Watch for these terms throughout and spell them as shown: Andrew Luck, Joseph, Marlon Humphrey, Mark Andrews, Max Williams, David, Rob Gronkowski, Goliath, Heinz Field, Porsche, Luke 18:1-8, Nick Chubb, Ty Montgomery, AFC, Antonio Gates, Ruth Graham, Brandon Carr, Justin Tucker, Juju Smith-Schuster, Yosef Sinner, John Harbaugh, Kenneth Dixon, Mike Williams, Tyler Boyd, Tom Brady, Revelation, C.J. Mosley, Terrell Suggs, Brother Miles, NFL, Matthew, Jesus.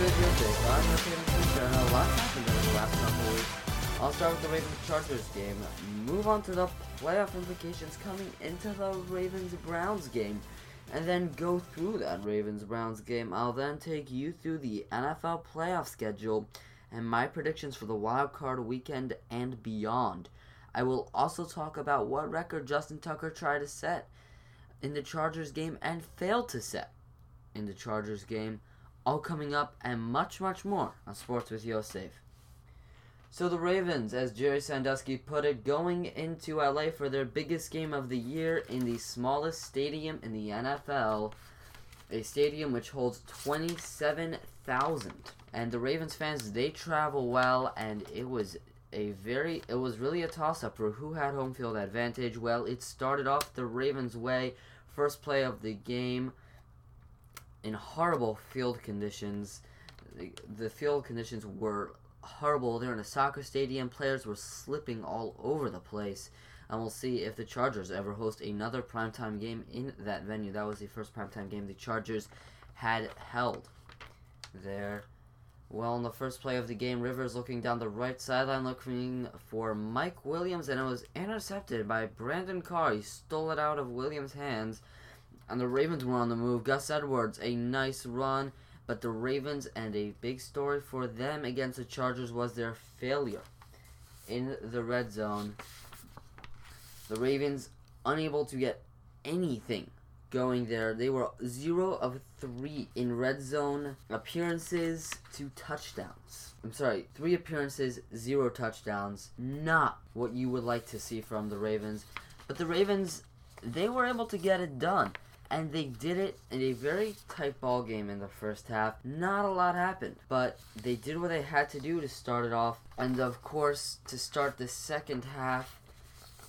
video today, so I'm going to take a concern on a lot happened over the last couple weeks. I'll start with the Ravens-Chargers game, move on to the playoff implications coming into the Ravens-Browns game, and then go through that Ravens-Browns game. I'll then take you through the NFL playoff schedule and my predictions for the wild card weekend and beyond. I will also talk about what record Justin Tucker tried to set in the Chargers game and failed to set in the Chargers game, all coming up and much, much more on Sports with Yosef. So the Ravens, as Jerry Sandusky put it, going into LA for their biggest game of the year in the smallest stadium in the NFL, a stadium which holds 27,000. And the Ravens fans, they travel well, and it was really a toss-up for who had home field advantage. Well, it started off the Ravens' way, first play of the game, in horrible field conditions. The field conditions were horrible. They're in a soccer stadium. Players were slipping all over the place. And we'll see if the Chargers ever host another primetime game in that venue. That was the first primetime game the Chargers had held there. Well, on the first play of the game, Rivers looking down the right sideline, looking for Mike Williams, and it was intercepted by Brandon Carr. He stole it out of Williams' hands, and the Ravens were on the move. Gus Edwards, a nice run, but the Ravens, and a big story for them against the Chargers, was their failure in the red zone. The Ravens unable to get anything going there. They were 0 of 3 in red zone appearances to touchdowns. 3 appearances, 0 touchdowns. Not what you would like to see from the Ravens. But the Ravens, they were able to get it done. And they did it in a very tight ball game in the first half. Not a lot happened, but they did what they had to do to start it off. And of course, to start the second half,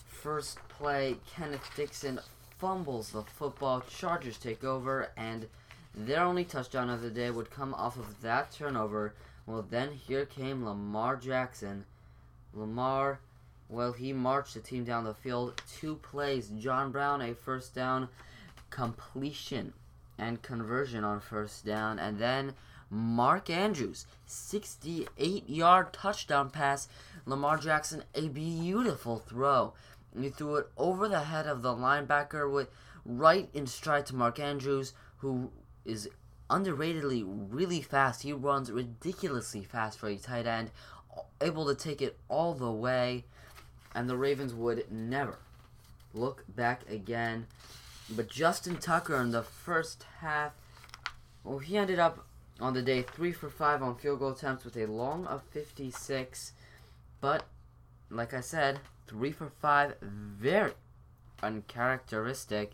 first play, Kenneth Dixon fumbles the football, Chargers take over, and their only touchdown of the day would come off of that turnover. Well, then here came Lamar Jackson. Lamar, well, he marched the team down the field. 2 plays, John Brown, a first down, completion and conversion on first down, and then Mark Andrews, 68-yard touchdown pass. Lamar Jackson, a beautiful throw. He threw it over the head of the linebacker, with right in stride to Mark Andrews, who is underratedly really fast. He runs ridiculously fast for a tight end, able to take it all the way, and the Ravens would never look back again. But Justin Tucker in the first half, well, he ended up on the day 3-for-5 on field goal attempts with a long of 56, but like I said, 3-for-5, very uncharacteristic.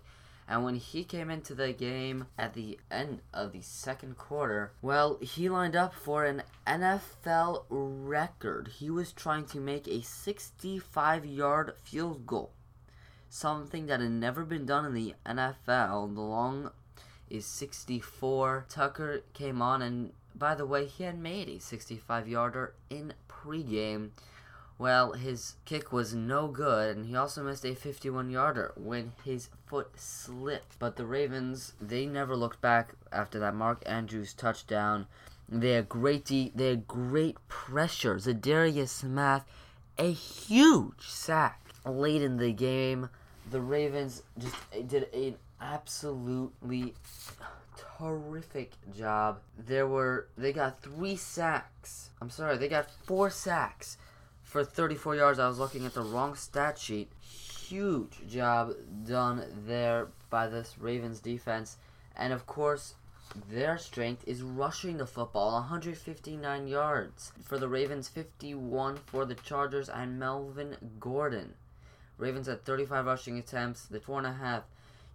And when he came into the game at the end of the second quarter, well, he lined up for an NFL record. He was trying to make a 65-yard field goal, something that had never been done in the NFL. The long is 64. Tucker came on, and by the way, he had made a 65-yarder in pregame. Well, his kick was no good, and he also missed a 51-yarder when his foot slipped. But the Ravens, they never looked back after that Mark Andrews touchdown. They had great pressure. Zadarius Smith, a huge sack late in the game. The Ravens just did an absolutely horrific job. They got 4 sacks for 34 yards. I was looking at the wrong stat sheet. Huge job done there by this Ravens defense. And of course, their strength is rushing the football. 159 yards for the Ravens, 51 for the Chargers, and Melvin Gordon. Ravens had 35 rushing attempts, the 4.5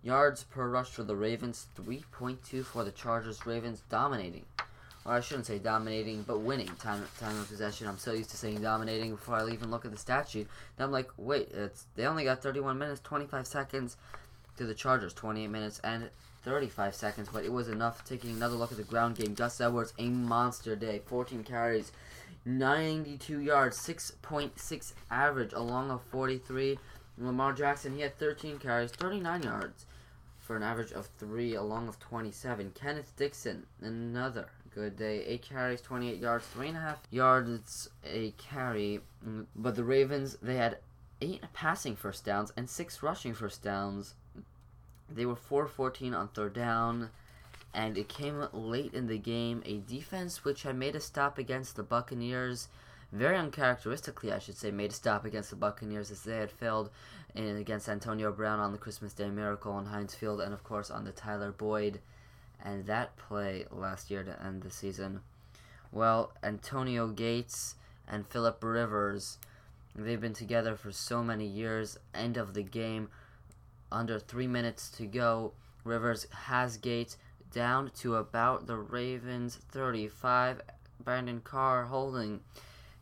yards per rush for the Ravens, 3.2 for the Chargers. Ravens dominating. Or I shouldn't say dominating, but winning time of possession. I'm so used to saying dominating before I even look at the stat sheet. Then I'm like, wait, they only got 31 minutes, 25 seconds to the Chargers, 28 minutes and 35 seconds. But it was enough. Taking another look at the ground game, Gus Edwards, a monster day. 14 carries, 92 yards, 6.6 average, along of 43. Lamar Jackson, he had 13 carries, 39 yards, for an average of 3, along of 27. Kenneth Dixon, another good day. 8 carries, 28 yards, 3.5 yards a carry. But the Ravens, they had 8 passing first downs and 6 rushing first downs. They were 4-14 on third down, and it came late in the game. A defense which had made a stop against the Buccaneers, very uncharacteristically, I should say, made a stop against the Buccaneers, as they had failed in against Antonio Brown on the Christmas Day Miracle on Heinz Field, and of course on the Tyler Boyd and that play last year to end the season. Well, Antonio Gates and Phillip Rivers, they've been together for so many years. End of the game, under 3 minutes to go. Rivers has Gates down to about the Ravens 35. Brandon Carr holding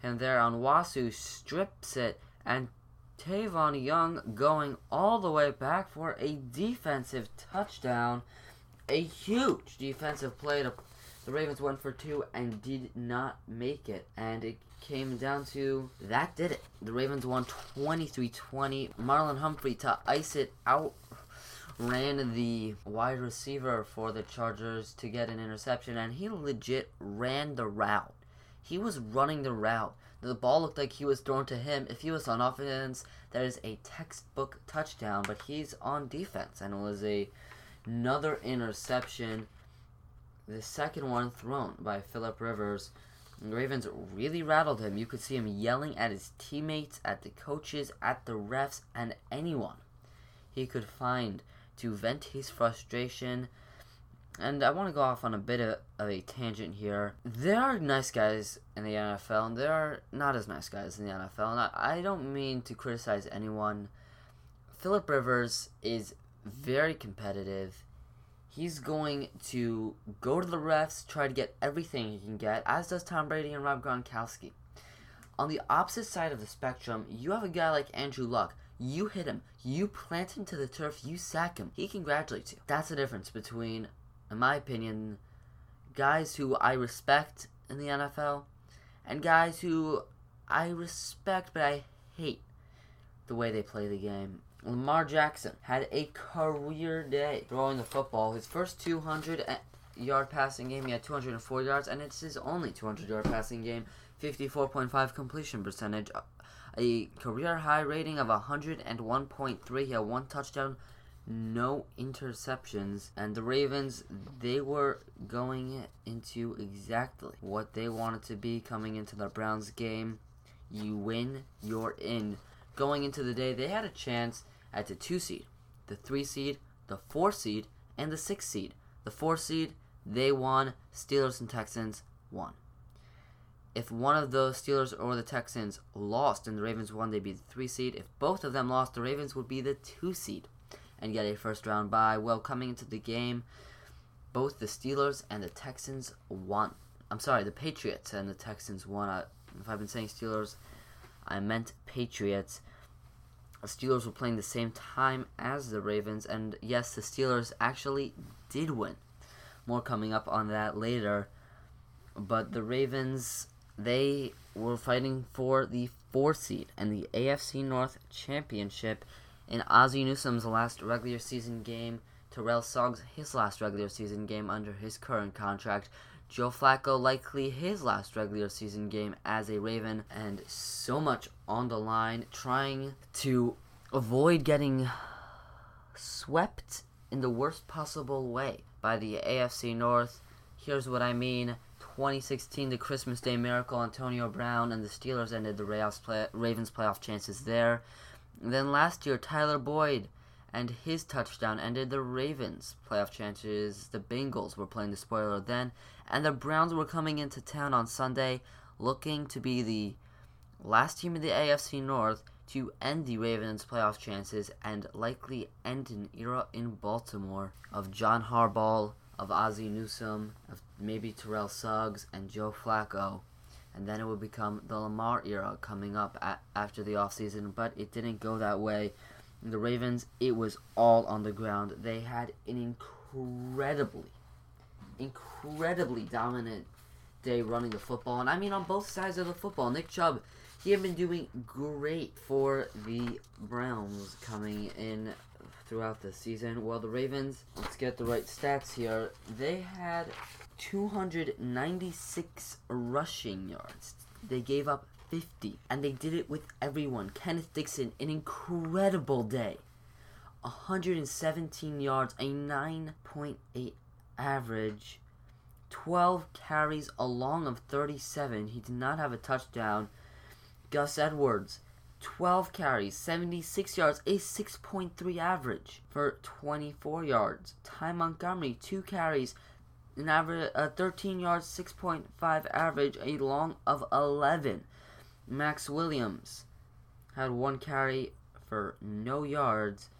him there on Wasu, strips it, and Tavon Young going all the way back for a defensive touchdown. A huge defensive play. The Ravens went for 2 and did not make it. And it came down to, that did it. The Ravens won 23-20. Marlon Humphrey, to ice it out, ran the wide receiver for the Chargers to get an interception. And he legit ran the route. He was running the route. The ball looked like he was thrown to him. If he was on offense, that is a textbook touchdown. But he's on defense, and it was another interception. The second one thrown by Phillip Rivers. The Ravens really rattled him. You could see him yelling at his teammates, at the coaches, at the refs, and anyone he could find to vent his frustration. And I want to go off on a bit of a tangent here. There are nice guys in the NFL, and there are not as nice guys in the NFL. And I don't mean to criticize anyone. Phillip Rivers is very competitive. He's going to go to the refs, try to get everything he can get, as does Tom Brady and Rob Gronkowski. On the opposite side of the spectrum, you have a guy like Andrew Luck. You hit him. You plant him to the turf. You sack him. He congratulates you. That's the difference between, in my opinion, guys who I respect in the NFL and guys who I respect but I hate the way they play the game. Lamar Jackson had a career day throwing the football. His first 200-yard passing game, he had 204 yards, and it's his only 200-yard passing game. 54.5 completion percentage, a career-high rating of 101.3. He had 1 touchdown, no interceptions, and the Ravens, they were going into exactly what they wanted to be coming into the Browns game. You win, you're in. Going into the day, they had a chance at the 2 seed, the 3 seed, the 4 seed, and the 6 seed. The 4 seed, they won. Steelers and Texans won. If one of those Steelers or the Texans lost and the Ravens won, they'd be the 3 seed. If both of them lost, the Ravens would be the 2 seed and get a first round bye. Well, coming into the game, both the Steelers and the Texans won. I'm sorry, the Patriots and the Texans won. If I've been saying Steelers, I meant Patriots. The Steelers were playing the same time as the Ravens, and yes, the Steelers actually did win. More coming up on that later. But the Ravens, they were fighting for the 4 seed and the AFC North Championship. In Ozzie Newsome's last regular season game, Terrell Suggs, his last regular season game under his current contract, Joe Flacco, likely his last regular season game as a Raven, and so much on the line, trying to avoid getting swept in the worst possible way by the AFC North. Here's what I mean. 2016, the Christmas Day Miracle, Antonio Brown and the Steelers ended the Ravens' playoff chances there. And then last year, Tyler Boyd and his touchdown ended the Ravens' playoff chances. The Bengals were playing the spoiler then, and the Browns were coming into town on Sunday, looking to be the last team in the AFC North to end the Ravens' playoff chances and likely end an era in Baltimore of John Harbaugh, of Ozzie Newsome, of maybe Terrell Suggs and Joe Flacco. And then it would become the Lamar era coming up after the offseason, but it didn't go that way. The Ravens, it was all on the ground. They had an incredibly dominant day running the football. And I mean on both sides of the football. Nick Chubb, he had been doing great for the Browns coming in throughout the season. Well, the Ravens, let's get the right stats here. They had 296 rushing yards. They gave up 50, and they did it with everyone. Kenneth Dixon, an incredible day. 117 yards, a 9.8 average, 12 carries along of 37. He did not have a touchdown. Gus Edwards, 12 carries, 76 yards, a 6.3 average for 24 yards. Ty Montgomery, 2 carries, an average 13 yards, 6.5 average, a long of 11. Max Williams had 1 carry for no yards.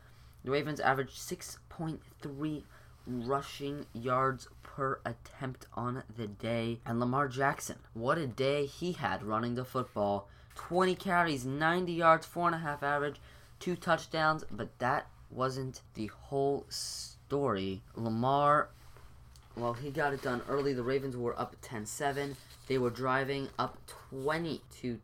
The Ravens averaged 6.3 rushing yards per attempt on the day. And Lamar Jackson, what a day he had running the football. 20 carries, 90 yards, 4.5 average, 2 touchdowns, but that wasn't the whole story. Lamar, well, he got it done early. The Ravens were up 10-7. They were driving up 20-10,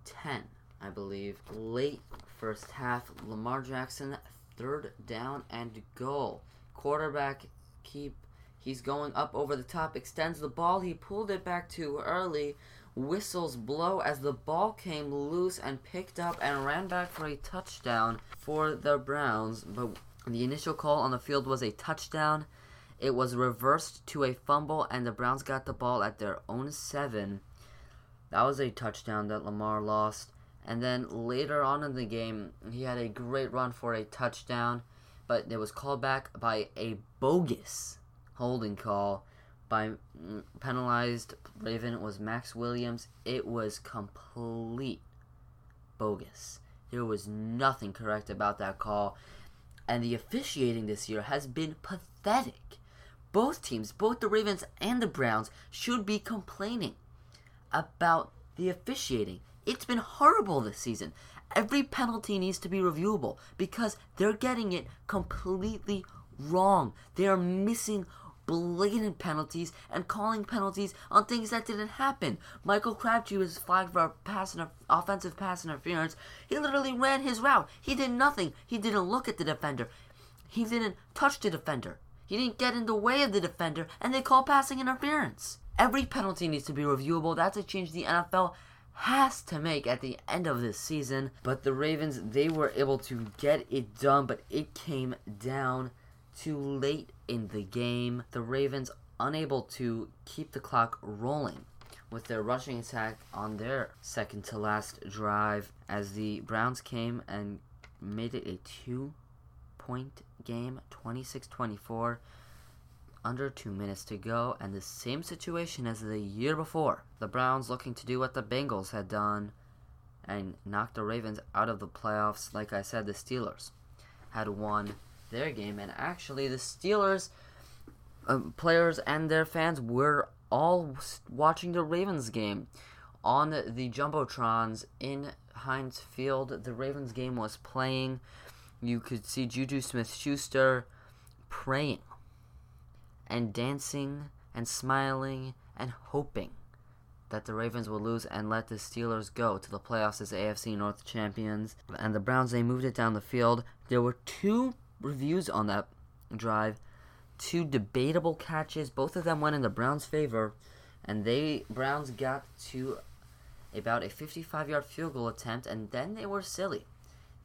I believe. Late first half, Lamar Jackson, 3rd down and goal. Quarterback keep. He's going up over the top, extends the ball. He pulled it back too early. Whistles blow as the ball came loose and picked up and ran back for a touchdown for the Browns. But the initial call on the field was a touchdown. It was reversed to a fumble, and the Browns got the ball at their own 7. That was a touchdown that Lamar lost. And then later on in the game, he had a great run for a touchdown, but it was called back by a bogus holding call. By penalized Raven was Max Williams. It was complete bogus. There was nothing correct about that call. And the officiating this year has been pathetic. Both teams, both the Ravens and the Browns, should be complaining about the officiating. It's been horrible this season. Every penalty needs to be reviewable because they're getting it completely wrong. They are missing blatant penalties and calling penalties on things that didn't happen. Michael Crabtree was flagged for offensive pass interference. He literally ran his route. He did nothing. He didn't look at the defender. He didn't touch the defender. He didn't get in the way of the defender, and they call passing interference. Every penalty needs to be reviewable. That's a change the NFL has to make at the end of this season. But the Ravens, they were able to get it done, but it came down too late in the game. The Ravens unable to keep the clock rolling with their rushing attack on their second to last drive as the Browns came and made it a 2-point game, 26-24. Under 2 minutes to go, and the same situation as the year before. The Browns looking to do what the Bengals had done and knocked the Ravens out of the playoffs. Like I said, the Steelers had won their game, and actually the Steelers players and their fans were all watching the Ravens game on the Jumbotrons in Heinz Field. The Ravens game was playing. You could see Juju Smith-Schuster praying and dancing and smiling and hoping that the Ravens will lose and let the Steelers go to the playoffs as AFC North champions. And the Browns, they moved it down the field. There were 2 reviews on that drive, 2 debatable catches. Both of them went in the Browns' favor, and they Browns got to about a 55-yard field goal attempt, and then they were silly.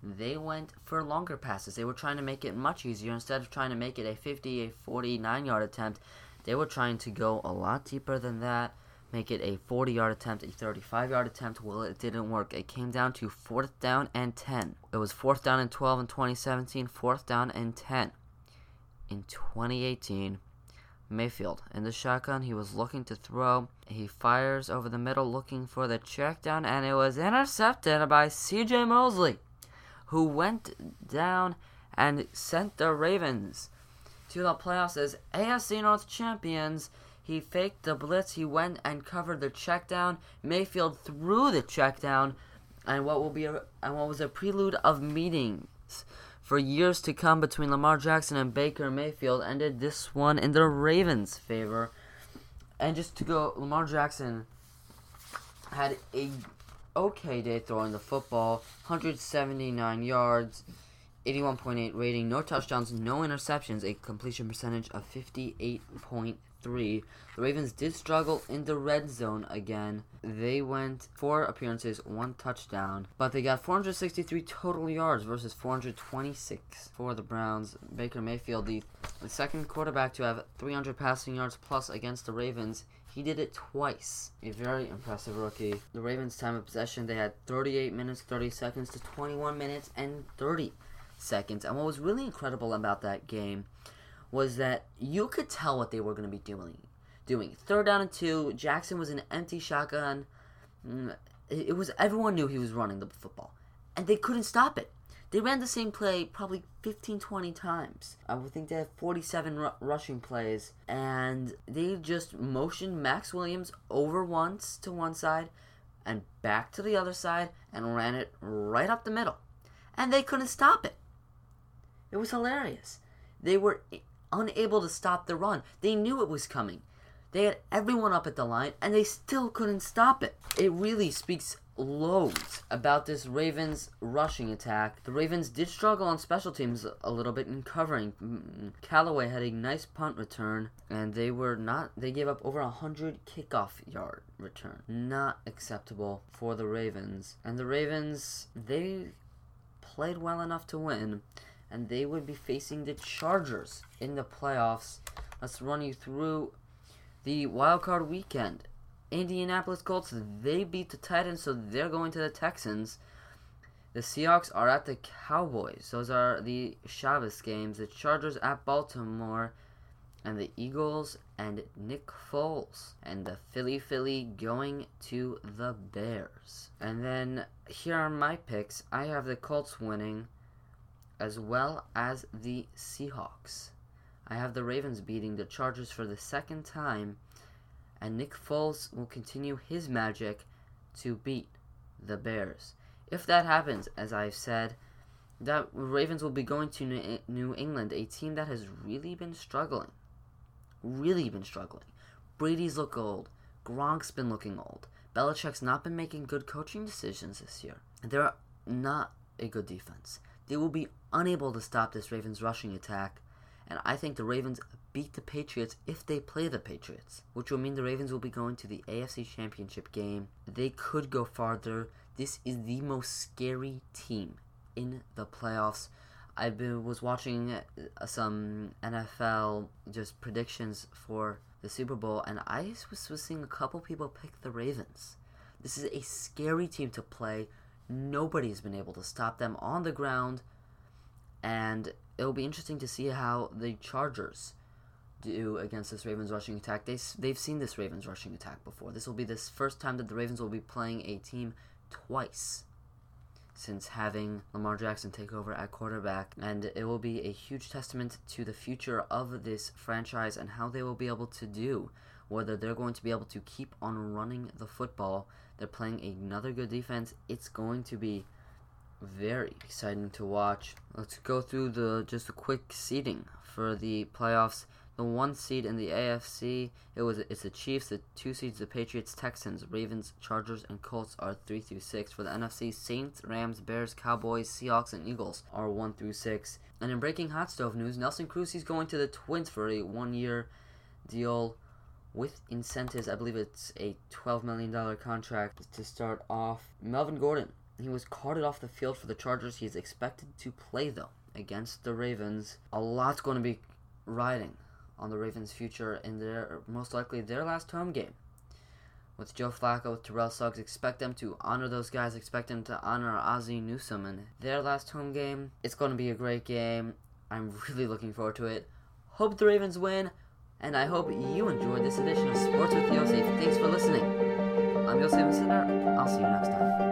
They went for longer passes. They were trying to make it much easier. Instead of trying to make it a 50, a 49-yard attempt, they were trying to go a lot deeper than that, make it a 40-yard attempt, a 35-yard attempt. Well, it didn't work. It came down to 4th down and 10. It was 4th down and 12 in 2017, 4th down and 10. In 2018, Mayfield, in the shotgun, he was looking to throw. He fires over the middle looking for the check down, and it was intercepted by C.J. Mosley, who went down and sent the Ravens to the playoffs as AFC North champions. He faked the blitz. He went and covered the check down. Mayfield threw the check down. And what was a prelude of meetings for years to come between Lamar Jackson and Baker Mayfield ended this one in the Ravens' favor. And just to go, Lamar Jackson had a okay day throwing the football, 179 yards, 81.8 rating, no touchdowns, no interceptions, a completion percentage of 58.3. 3. The Ravens did struggle in the red zone again. They went 4 appearances, 1 touchdown, but they got 463 total yards versus 426 for the Browns. Baker Mayfield, the second quarterback to have 300 passing yards plus against the Ravens. He did it twice. A very impressive rookie. The Ravens' time of possession, they had 38 minutes, 30 seconds to 21 minutes and 30 seconds. And what was really incredible about that game was that you could tell what they were going to be doing. 3rd down and 2, Jackson was an empty shotgun. It was, everyone knew he was running the football, and they couldn't stop it. They ran the same play probably 15, 20 times. I would think they had 47 rushing plays, and they just motioned Max Williams over once to one side and back to the other side and ran it right up the middle, and they couldn't stop it. It was hilarious. They were unable to stop the run. They knew it was coming. They had everyone up at the line, and they still couldn't stop it. It really speaks loads about this Ravens rushing attack. The Ravens did struggle on special teams a little bit in covering. Callaway had a nice punt return, and they gave up over 100 kickoff yard return. Not acceptable for the Ravens. And the Ravens, they played well enough to win, and they would be facing the Chargers in the playoffs. Let's run you through the wildcard weekend. Indianapolis Colts, they beat the Titans, so they're going to the Texans. The Seahawks are at the Cowboys. Those are the Shabbos games. The Chargers at Baltimore, and the Eagles and Nick Foles. And the Philly going to the Bears. And then here are my picks. I have the Colts winning, as well as the Seahawks. I have the Ravens beating the Chargers for the second time, and Nick Foles will continue his magic to beat the Bears. If that happens, as I've said, that Ravens will be going to New England, a team that has really been struggling. Brady's look old. Gronk's been looking old. Belichick's not been making good coaching decisions this year. They're not a good defense. They will be unable to stop this Ravens rushing attack, and I think the Ravens beat the Patriots if they play the Patriots, which will mean the Ravens will be going to the AFC Championship game. They could go farther. This is the most scary team in the playoffs. I was watching some NFL just predictions for the Super Bowl, and I was seeing a couple people pick the Ravens. This is a scary team to play. Nobody's been able to stop them on the ground, and it'll be interesting to see how the Chargers do against this Ravens rushing attack. They've seen this Ravens rushing attack before. This will be the first time that the Ravens will be playing a team twice since having Lamar Jackson take over at quarterback, and it will be a huge testament to the future of this franchise and how they will be able to do, whether they're going to be able to keep on running the football. They're playing another good defense. It's going to be very exciting to watch. Let's go through just a quick seeding for the playoffs. The 1 seed in the AFC, it's the Chiefs. The 2 seeds, the Patriots, Texans, Ravens, Chargers, and Colts are 3-6. For the NFC, Saints, Rams, Bears, Cowboys, Seahawks, and Eagles are 1-6. And in breaking hot stove news, Nelson Cruz is going to the Twins for a 1-year deal with incentives. I believe it's a $12 million contract to start off. Melvin Gordon, he was carted off the field for the Chargers. He is expected to play, though, against the Ravens. A lot's going to be riding on the Ravens' future in most likely their last home game. With Joe Flacco, with Terrell Suggs, expect them to honor those guys. Expect them to honor Ozzie Newsome in their last home game. It's going to be a great game. I'm really looking forward to it. Hope the Ravens win, and I hope you enjoyed this edition of Sports with Yosef. Thanks for listening. I'm Yosef Sinner. I'll see you next time.